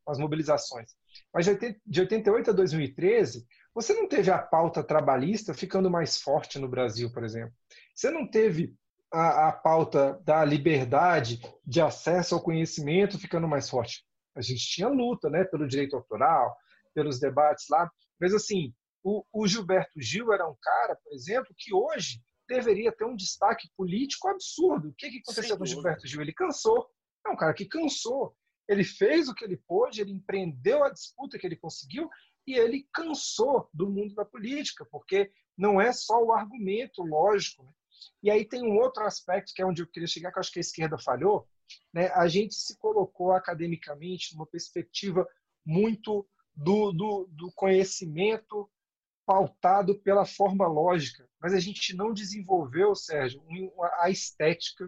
com as mobilizações. Mas de oitenta e oito a dois mil e treze, você não teve a pauta trabalhista ficando mais forte no Brasil, por exemplo. Você não teve a, a pauta da liberdade de acesso ao conhecimento ficando mais forte. A gente tinha luta, né, pelo direito autoral, pelos debates lá, mas assim, O, o Gilberto Gil era um cara, por exemplo, que hoje deveria ter um destaque político absurdo. O que, que aconteceu com o Gilberto Gil? Ele cansou. É um cara que cansou. Ele fez o que ele pôde, ele empreendeu a disputa que ele conseguiu e ele cansou do mundo da política, porque não é só o argumento lógico, né? E aí tem um outro aspecto que é onde eu queria chegar, que eu acho que a esquerda falhou, né? A gente se colocou academicamente numa perspectiva muito do, do, do conhecimento pautado pela forma lógica, mas a gente não desenvolveu, Sérgio, a estética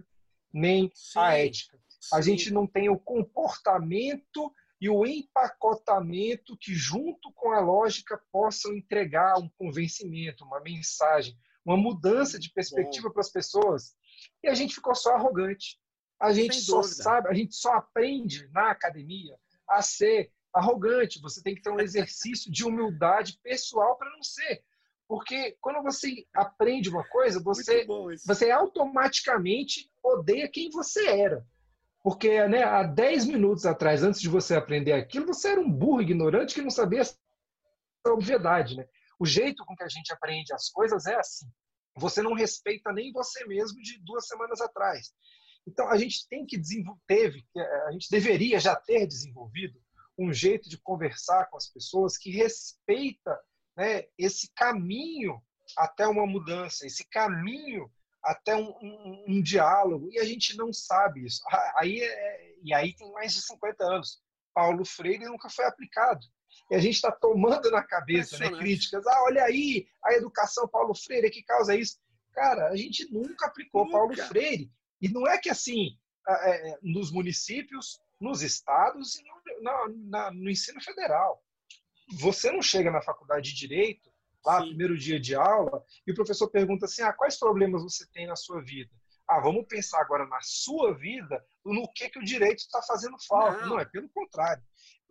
nem sim, a ética. A sim. gente não tem o comportamento e o empacotamento que, junto com a lógica, possam entregar um convencimento, uma mensagem, uma mudança de perspectiva para as pessoas. E a gente ficou só arrogante. A gente só sabe, a gente só aprende na academia a ser arrogante, você tem que ter um exercício de humildade pessoal para não ser. Porque quando você aprende uma coisa, você, você automaticamente odeia quem você era. Porque, né, há dez minutos atrás, antes de você aprender aquilo, você era um burro ignorante que não sabia essa obviedade, né? O jeito com que a gente aprende as coisas é assim. Você não respeita nem você mesmo de duas semanas atrás. Então, a gente tem que desenvolver, a gente deveria já ter desenvolvido um jeito de conversar com as pessoas que respeita, né, esse caminho até uma mudança, esse caminho até um, um, um diálogo, e a gente não sabe isso. Aí, é, e aí tem mais de cinquenta anos. Paulo Freire nunca foi aplicado. E a gente está tomando na cabeça, né, críticas. Ah, olha aí, a educação Paulo Freire que causa isso. Cara, a gente nunca aplicou nunca. Paulo Freire. E não é que assim, nos municípios, nos estados e no, na, na, no ensino federal. Você não chega na faculdade de Direito, lá no primeiro dia de aula, e o professor pergunta assim, ah, quais problemas você tem na sua vida? Ah, vamos pensar agora na sua vida, no que, que o direito está fazendo falta. Não. Não, é pelo contrário.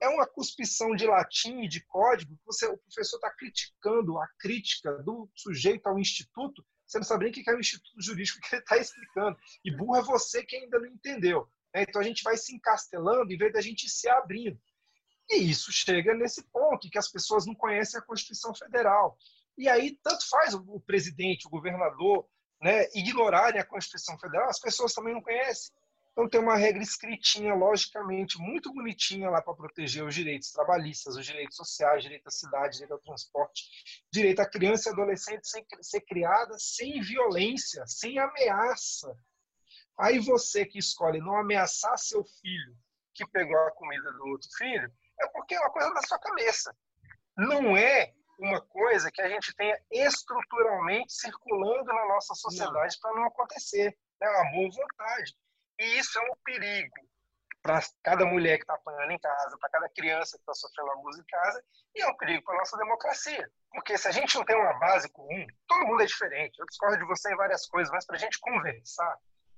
É uma cuspição de latim e de código, que você, o professor está criticando a crítica do sujeito ao instituto, você não sabe nem o que é o instituto jurídico que ele está explicando. E burro é você que ainda não entendeu. Então, a gente vai se encastelando em vez da gente se abrindo. E isso chega nesse ponto que as pessoas não conhecem a Constituição Federal. E aí, tanto faz o presidente, o governador, né, ignorarem a Constituição Federal, as pessoas também não conhecem. Então, tem uma regra escritinha, logicamente, muito bonitinha lá para proteger os direitos trabalhistas, os direitos sociais, direito à cidade, direito ao transporte, direito à criança e adolescente ser criada sem violência, sem ameaça. Aí você que escolhe não ameaçar seu filho que pegou a comida do outro filho, é porque é uma coisa da sua cabeça. Não é uma coisa que a gente tenha estruturalmente circulando na nossa sociedade para não acontecer. É uma boa vontade. E isso é um perigo para cada mulher que está apanhando em casa, para cada criança que está sofrendo abuso em casa, e é um perigo para a nossa democracia. Porque se a gente não tem uma base comum, todo mundo é diferente. Eu discordo de você em várias coisas, mas para a gente conversar,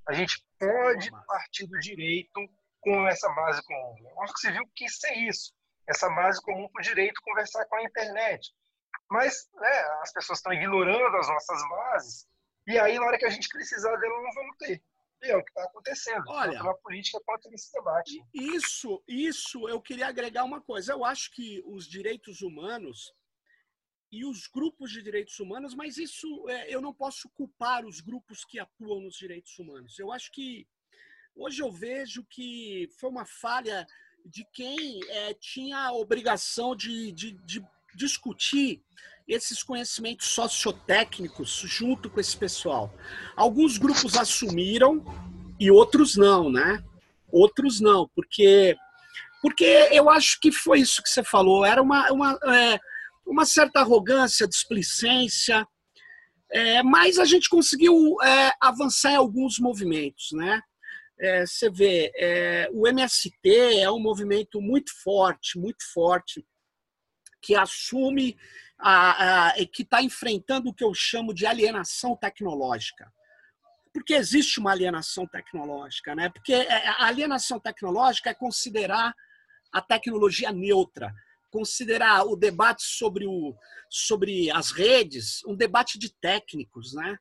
a gente pode partir do direito com essa base comum. O Marco Civil quis ser isso, essa base comum para o direito conversar com a internet. mas né, as pessoas estão ignorando as nossas bases, e aí na hora que a gente precisar dela não vamos ter. E é o que está acontecendo. Olha, tanto na política quanto nesse debate. Isso, isso, eu queria agregar uma coisa. Eu acho que os direitos humanos e os grupos de direitos humanos, mas isso é, eu não posso culpar os grupos que atuam nos direitos humanos. Eu acho que hoje eu vejo que foi uma falha de quem é, tinha a obrigação de, de, de discutir esses conhecimentos sociotécnicos junto com esse pessoal. Alguns grupos assumiram e outros não, né? Outros não, porque, porque eu acho que foi isso que você falou, era uma, uma, é, uma certa arrogância, displicência, é, mas a gente conseguiu é, avançar em alguns movimentos, né? É, você vê, é, o M S T é um movimento muito forte, muito forte, que assume a, a, que está enfrentando o que eu chamo de alienação tecnológica. Porque existe uma alienação tecnológica, né? Porque a alienação tecnológica é considerar a tecnologia neutra, considerar o debate sobre, o, sobre as redes um debate de técnicos, né?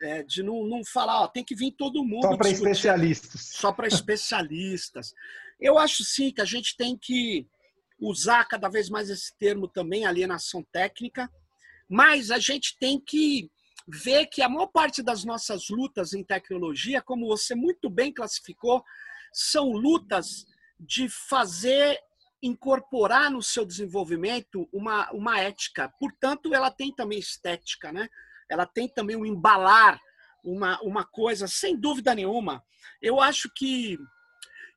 É, de não, não falar, ó, tem que vir todo mundo. Só para especialistas. Só para especialistas. Eu acho, sim, que a gente tem que usar cada vez mais esse termo também, alienação técnica, mas a gente tem que ver que a maior parte das nossas lutas em tecnologia, como você muito bem classificou, são lutas de fazer, incorporar no seu desenvolvimento uma, uma ética. Portanto, ela tem também estética, né? Ela tem também um embalar, uma, uma coisa, sem dúvida nenhuma. Eu acho que...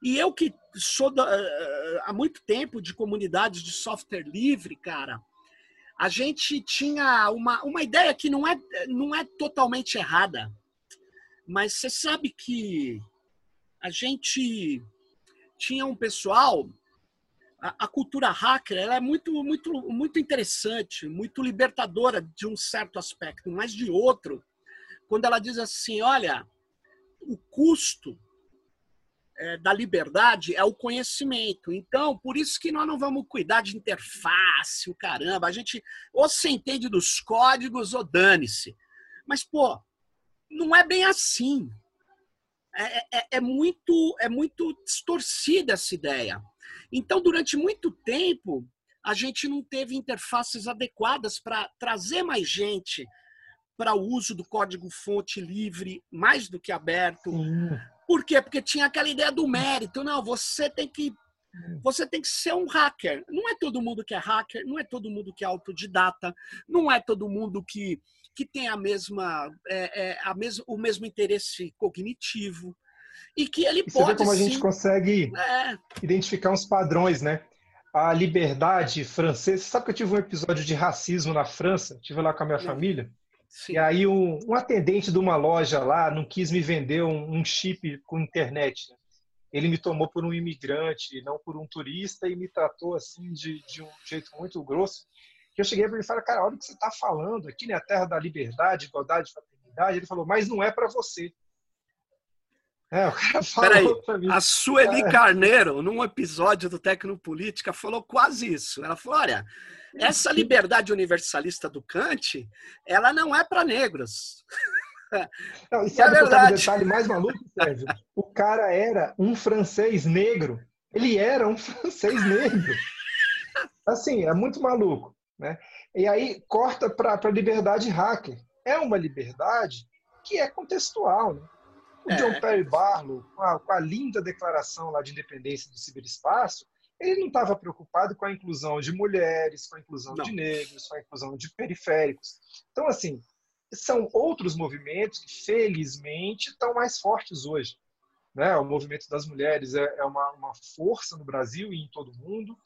E eu que sou da, há muito tempo de comunidades de software livre, cara, a gente tinha uma, uma ideia que não é, não é totalmente errada. Mas você sabe que a gente tinha um pessoal... A, a cultura hacker ela é muito, muito, muito interessante, muito libertadora de um certo aspecto, mas de outro, quando ela diz assim, olha, o custo da liberdade é o conhecimento. Então, por isso que nós não vamos cuidar de interface, o caramba. A gente ou se entende dos códigos ou dane-se. Mas, pô, não é bem assim. É, é, é, muito, é muito distorcida essa ideia. Então, durante muito tempo, a gente não teve interfaces adequadas para trazer mais gente para o uso do código-fonte livre, mais do que aberto. Hum. Por quê? Porque tinha aquela ideia do mérito. Não, você tem que, você tem que ser um hacker. Não é todo mundo que é hacker, não é todo mundo que é autodidata, não é todo mundo que, que tem a mesma, é, é, a mesmo, o mesmo interesse cognitivo. E que ele e pode, você vê como sim, a gente consegue é... identificar uns padrões, né? A liberdade francesa. Sabe que eu tive um episódio de racismo na França? Estive lá com a minha é. família. Sim. E aí um, um atendente de uma loja lá não quis me vender um, um chip com internet. Ele me tomou por um imigrante, não por um turista, e me tratou assim de, de um jeito muito grosso. Eu cheguei para ele e falei, cara, olha o que você está falando, aqui na né, terra da liberdade, igualdade, fraternidade. Ele falou, mas não é para você. É, o cara falou para mim. A Sueli é. Carneiro, num episódio do Tecnopolítica, falou quase isso. Ela falou, olha, essa liberdade universalista do Kant, ela não é para negros. Não, e sabe é o detalhe mais maluco, Sérgio? O cara era um francês negro. Ele era um francês negro. Assim, é muito maluco, né? E aí corta para a liberdade hacker. É uma liberdade que é contextual, né? O John é. Perry Barlow, com a, com a linda declaração lá de independência do ciberespaço, ele não estava preocupado com a inclusão de mulheres, com a inclusão não. de negros, com a inclusão de periféricos. Então, assim, são outros movimentos que, felizmente, estão mais fortes hoje. Né? O movimento das mulheres é, é uma, uma força no Brasil e em todo o mundo.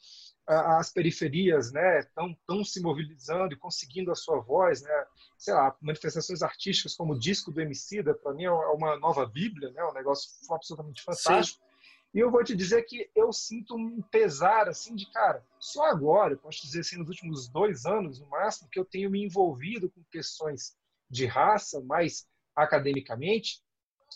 As periferias estão né, tão se mobilizando e conseguindo a sua voz, né, sei lá, manifestações artísticas como o disco do Emicida, para mim é uma nova bíblia, né, um negócio absolutamente fantástico. Sim. E eu vou te dizer que eu sinto um pesar assim de, cara, só agora, posso dizer assim, nos últimos dois anos, no máximo, que eu tenho me envolvido com questões de raça, mas academicamente.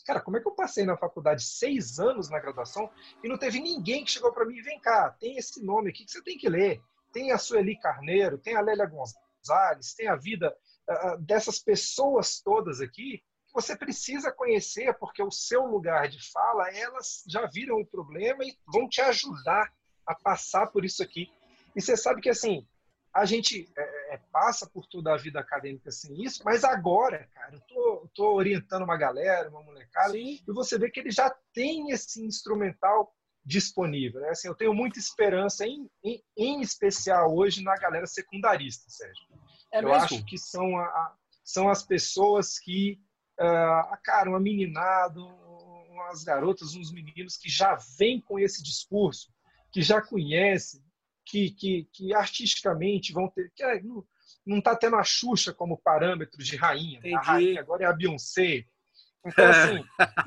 Cara, como é que eu passei na faculdade seis anos na graduação e não teve ninguém que chegou para mim e vem cá, tem esse nome aqui que você tem que ler. Tem a Sueli Carneiro, tem a Lélia Gonzalez, Gonzalez, tem a vida uh, dessas pessoas todas aqui, que você precisa conhecer, porque o seu lugar de fala, elas já viram o problema e vão te ajudar a passar por isso aqui. E você sabe que, assim, a gente é, passa por toda a vida acadêmica sem isso, mas agora, cara, eu tô, tô orientando uma galera, uma molecada, sim, e você vê que ele já tem esse instrumental disponível, né? Assim, eu tenho muita esperança, em, em, em especial hoje, na galera secundarista, Sérgio. É eu mesmo? Acho que são, a, a, são as pessoas que, uh, cara, uma meninada, umas garotas, uns meninos que já vêm com esse discurso, que já conhecem, Que, que, que artisticamente vão ter... Que não está tendo a Xuxa como parâmetro de rainha. Entendi. A rainha agora é a Beyoncé. Então, assim,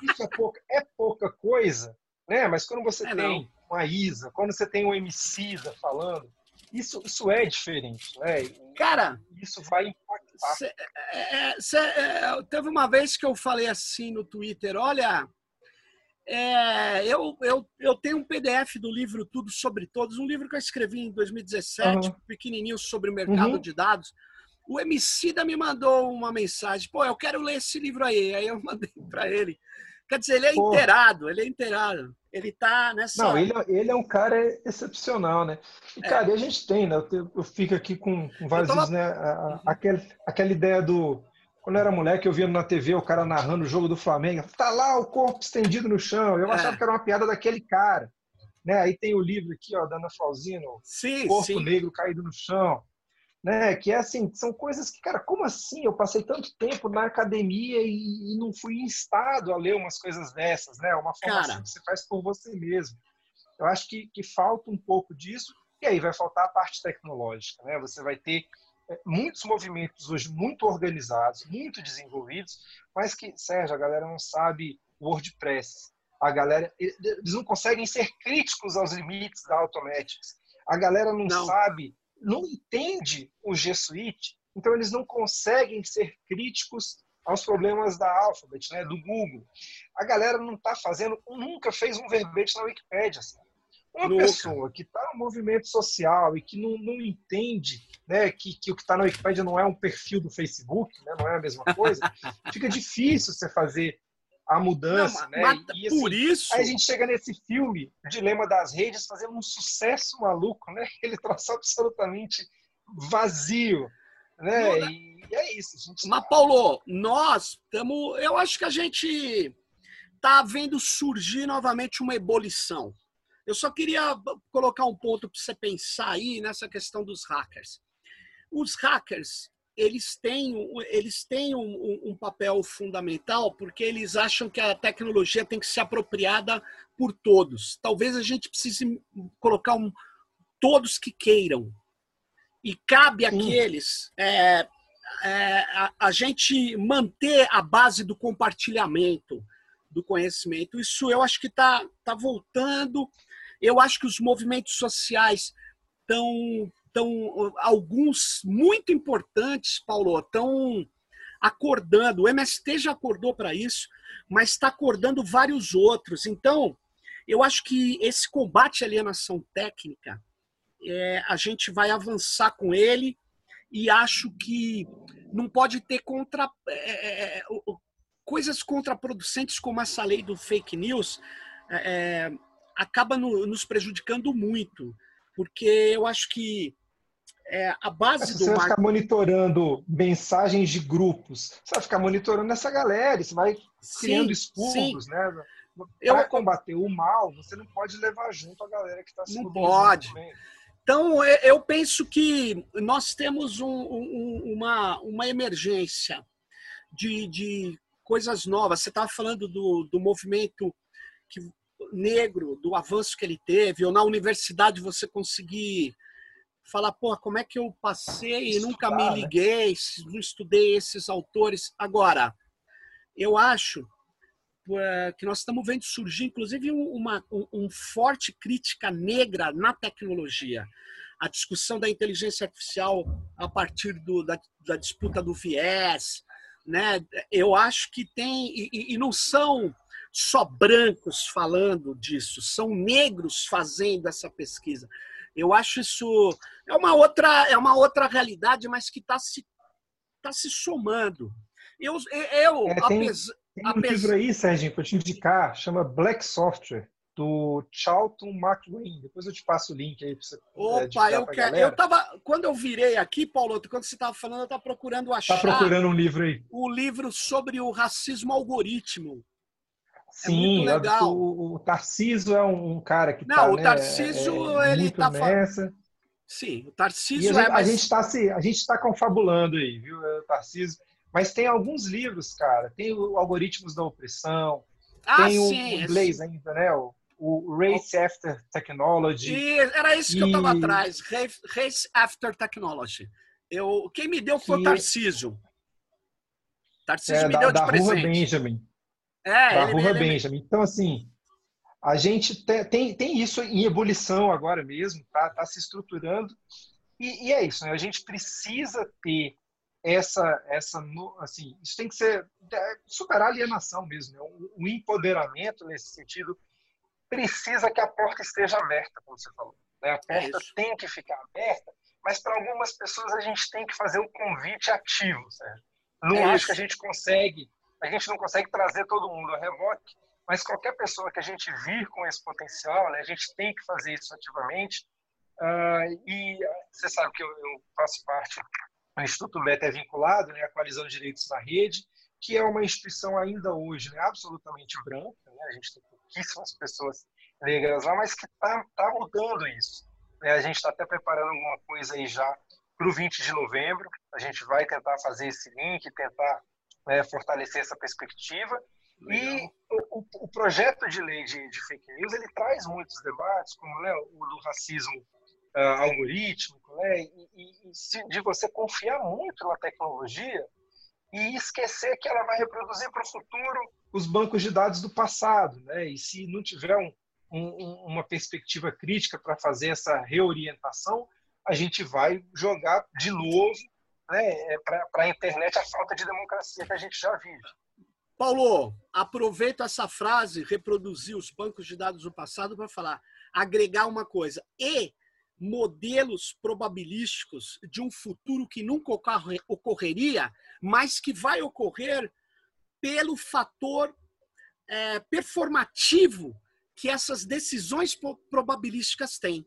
isso é pouca, é pouca coisa, né? Mas quando você é, tem não. uma Isa, quando você tem um Emicida falando, isso, isso é diferente, né? Cara... Isso vai impactar. Cê, é, cê, é, teve uma vez que eu falei assim no Twitter, olha... É, eu, eu, eu tenho um P D F do livro Tudo Sobre Todos, um livro que eu escrevi em dois mil e dezessete, uhum, pequenininho, sobre o mercado, uhum, de dados. O Emicida me mandou uma mensagem, pô, eu quero ler esse livro aí. Aí eu mandei para ele. Quer dizer, ele é pô. inteirado, ele é inteirado. Ele tá nessa... Não, ele, ele é um cara excepcional, né? E, é. cara, a gente tem, né? Eu, eu fico aqui com, com vários tava... vezes, né? A, a, aquela, aquela ideia do... Quando eu era moleque, eu via na T V o cara narrando o jogo do Flamengo. Tá lá o corpo estendido no chão. Eu é. achava que era uma piada daquele cara. Né? Aí tem o livro aqui, ó, da Ana Falzino, sim, Corpo sim. Negro Caído no Chão. Né? Que é assim, são coisas que, cara, como assim? Eu passei tanto tempo na academia e, e não fui instado a ler umas coisas dessas. Né? Uma formação, cara, que você faz por você mesmo. Eu acho que, que falta um pouco disso. E aí vai faltar a parte tecnológica. Né? Você vai ter... muitos movimentos hoje muito organizados, muito desenvolvidos, mas que, Sérgio, a galera não sabe WordPress. A galera, eles não conseguem ser críticos aos limites da Automatics. A galera não, não. sabe, não entende o G Suite, então eles não conseguem ser críticos aos problemas da Alphabet, né, do Google. A galera não está fazendo, nunca fez um verbete na Wikipedia, sabe? Uma Louca. pessoa que está no movimento social e que não, não entende, né, que, que o que está na Wikipedia não é um perfil do Facebook, né, não é a mesma coisa, fica difícil você fazer a mudança. Não, né? mata, e, assim, por isso... Aí a gente chega nesse filme, O Dilema das Redes, fazendo um sucesso maluco, né? Ele traça absolutamente vazio. Né? Não, e é isso. Gente, mas, tá... Paulo, nós estamos... Eu acho que a gente está vendo surgir novamente uma ebulição. Eu só queria colocar um ponto para você pensar aí nessa questão dos hackers. Os hackers, eles têm, eles têm um, um papel fundamental porque eles acham que a tecnologia tem que ser apropriada por todos. Talvez a gente precise colocar um, todos que queiram. E cabe àqueles é, é, a, a gente manter a base do compartilhamento do conhecimento. Isso eu acho que está tá voltando... Eu acho que os movimentos sociais estão, tão, alguns muito importantes, Paulo, estão acordando. O M S T já acordou para isso, mas está acordando vários outros. Então, eu acho que esse combate à alienação técnica, é, a gente vai avançar com ele e acho que não pode ter contra, é, é, coisas contraproducentes como essa lei do fake news. É, acaba no, nos prejudicando muito, porque eu acho que é, a base do... Você vai marketing... ficar monitorando mensagens de grupos, você vai ficar monitorando essa galera, você vai criando sim, expurgos, sim. né? Para eu... combater o mal, você não pode levar junto a galera que está sendo... Não pode. Bem. Então, eu penso que nós temos um, um, uma, uma emergência de, de coisas novas. Você estava falando do, do movimento que... negro, do avanço que ele teve, ou na universidade você conseguir falar, pô, como é que eu passei e nunca me liguei, não estudei esses autores. Agora, eu acho que nós estamos vendo surgir, inclusive, uma um forte crítica negra na tecnologia. A discussão da inteligência artificial a partir do, da, da disputa do viés, né? Eu acho que tem, e, e não são... só brancos falando disso, são negros fazendo essa pesquisa. Eu acho isso é uma outra, é uma outra realidade, mas que está se, tá se somando. Eu, eu é, tem, apesar, tem um apesar... livro aí, Sérgio, que eu te indicar, chama Black Software, do Charlton McLean. Depois eu te passo o link aí para você. Opa, é, eu quero. Eu tava, quando eu virei aqui, Paulo, quando você estava falando, eu estava procurando achar. Está procurando um livro aí? O livro sobre o racismo algoritmo. Sim, é legal. O, o Tarcísio é um cara que está. Não, tá, o Tarcísio né, é, ele está falando. Sim, o Tarcísio a gente, é. Mas... A gente está se, a gente está confabulando aí, viu, o Tarcísio. Mas tem alguns livros, cara. Tem o Algoritmos da Opressão. Ah, tem sim, um, um inglês sim. ainda, né? O, o Race After Technology. E era isso que e... eu estava atrás. Race After Technology. Eu, quem me deu foi o Tarcísio. Tarcísio é, me da, deu de da presente. Rua Benjamin. É, da ele, Rua ele, Benjamin. Ele... Então, assim, a gente tem, tem, tem isso em ebulição agora mesmo, tá, tá se estruturando. E, e é isso, né? A gente precisa ter essa, essa, assim, isso tem que ser, superar a alienação mesmo, né? O, o empoderamento nesse sentido precisa que a porta esteja aberta, como você falou, né? A porta é tem que ficar aberta, mas para algumas pessoas a gente tem que fazer um convite ativo, certo? Não é acho isso. que a gente consegue, a gente não consegue trazer todo mundo a reboque, mas qualquer pessoa que a gente vir com esse potencial, né? A gente tem que fazer isso ativamente, uh, e você sabe que eu, eu faço parte... O Instituto Beta é vinculado, né, à coalizão de direitos na rede, que é uma instituição ainda hoje, né, absolutamente branca, né, a gente tem pouquíssimas pessoas negras lá, mas que está tá mudando isso. Né, a gente está até preparando alguma coisa aí já para o vinte de novembro, a gente vai tentar fazer esse link, tentar né, fortalecer essa perspectiva. Legal. E o, o projeto de lei de, de fake news, ele traz muitos debates, como né, o do racismo Uh, algorítmico, né? E, e, e se, de você confiar muito na tecnologia e esquecer que ela vai reproduzir para o futuro os bancos de dados do passado, né? E se não tiver um, um, uma perspectiva crítica para fazer essa reorientação, a gente vai jogar de novo, né? Para a internet a falta de democracia que a gente já vive. Paulo, aproveito essa frase, reproduzir os bancos de dados do passado para falar, agregar uma coisa, e modelos probabilísticos de um futuro que nunca ocorreria, mas que vai ocorrer pelo fator é, performativo que essas decisões probabilísticas têm.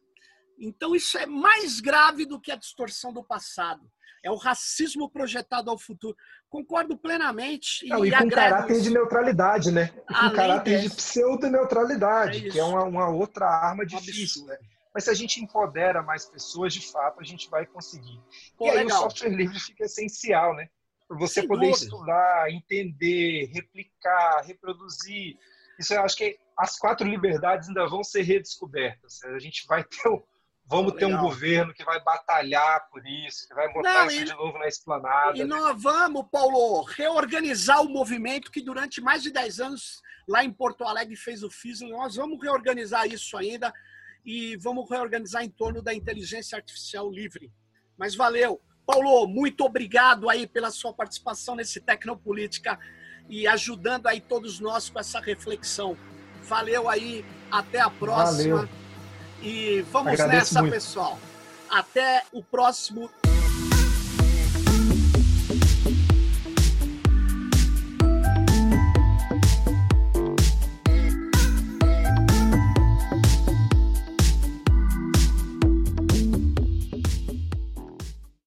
Então, isso é mais grave do que a distorção do passado. É o racismo projetado ao futuro. Concordo plenamente. E, Não, e com caráter isso. de neutralidade, né? E com Além caráter dessa. de pseudoneutralidade, é que é uma, uma outra arma difícil, né? Mas se a gente empodera mais pessoas, de fato, a gente vai conseguir. Pô, e aí legal. o software livre fica essencial, né? Para você Sem poder dúvida. estudar, entender, replicar, reproduzir. Isso eu acho que as quatro liberdades ainda vão ser redescobertas. A gente vai ter um, vamos Pô, ter um governo que vai batalhar por isso, que vai botar Não, isso e, de novo na esplanada. E né? nós vamos, Paulo, reorganizar o movimento que durante mais de dez anos, lá em Porto Alegre, fez o FISL. Nós vamos reorganizar isso ainda. E vamos reorganizar em torno da inteligência artificial livre. Mas valeu. Paulo, muito obrigado aí pela sua participação nesse Tecnopolítica e ajudando aí todos nós com essa reflexão. Valeu aí, até a próxima. Valeu. E vamos Agradeço nessa, muito. pessoal. Até o próximo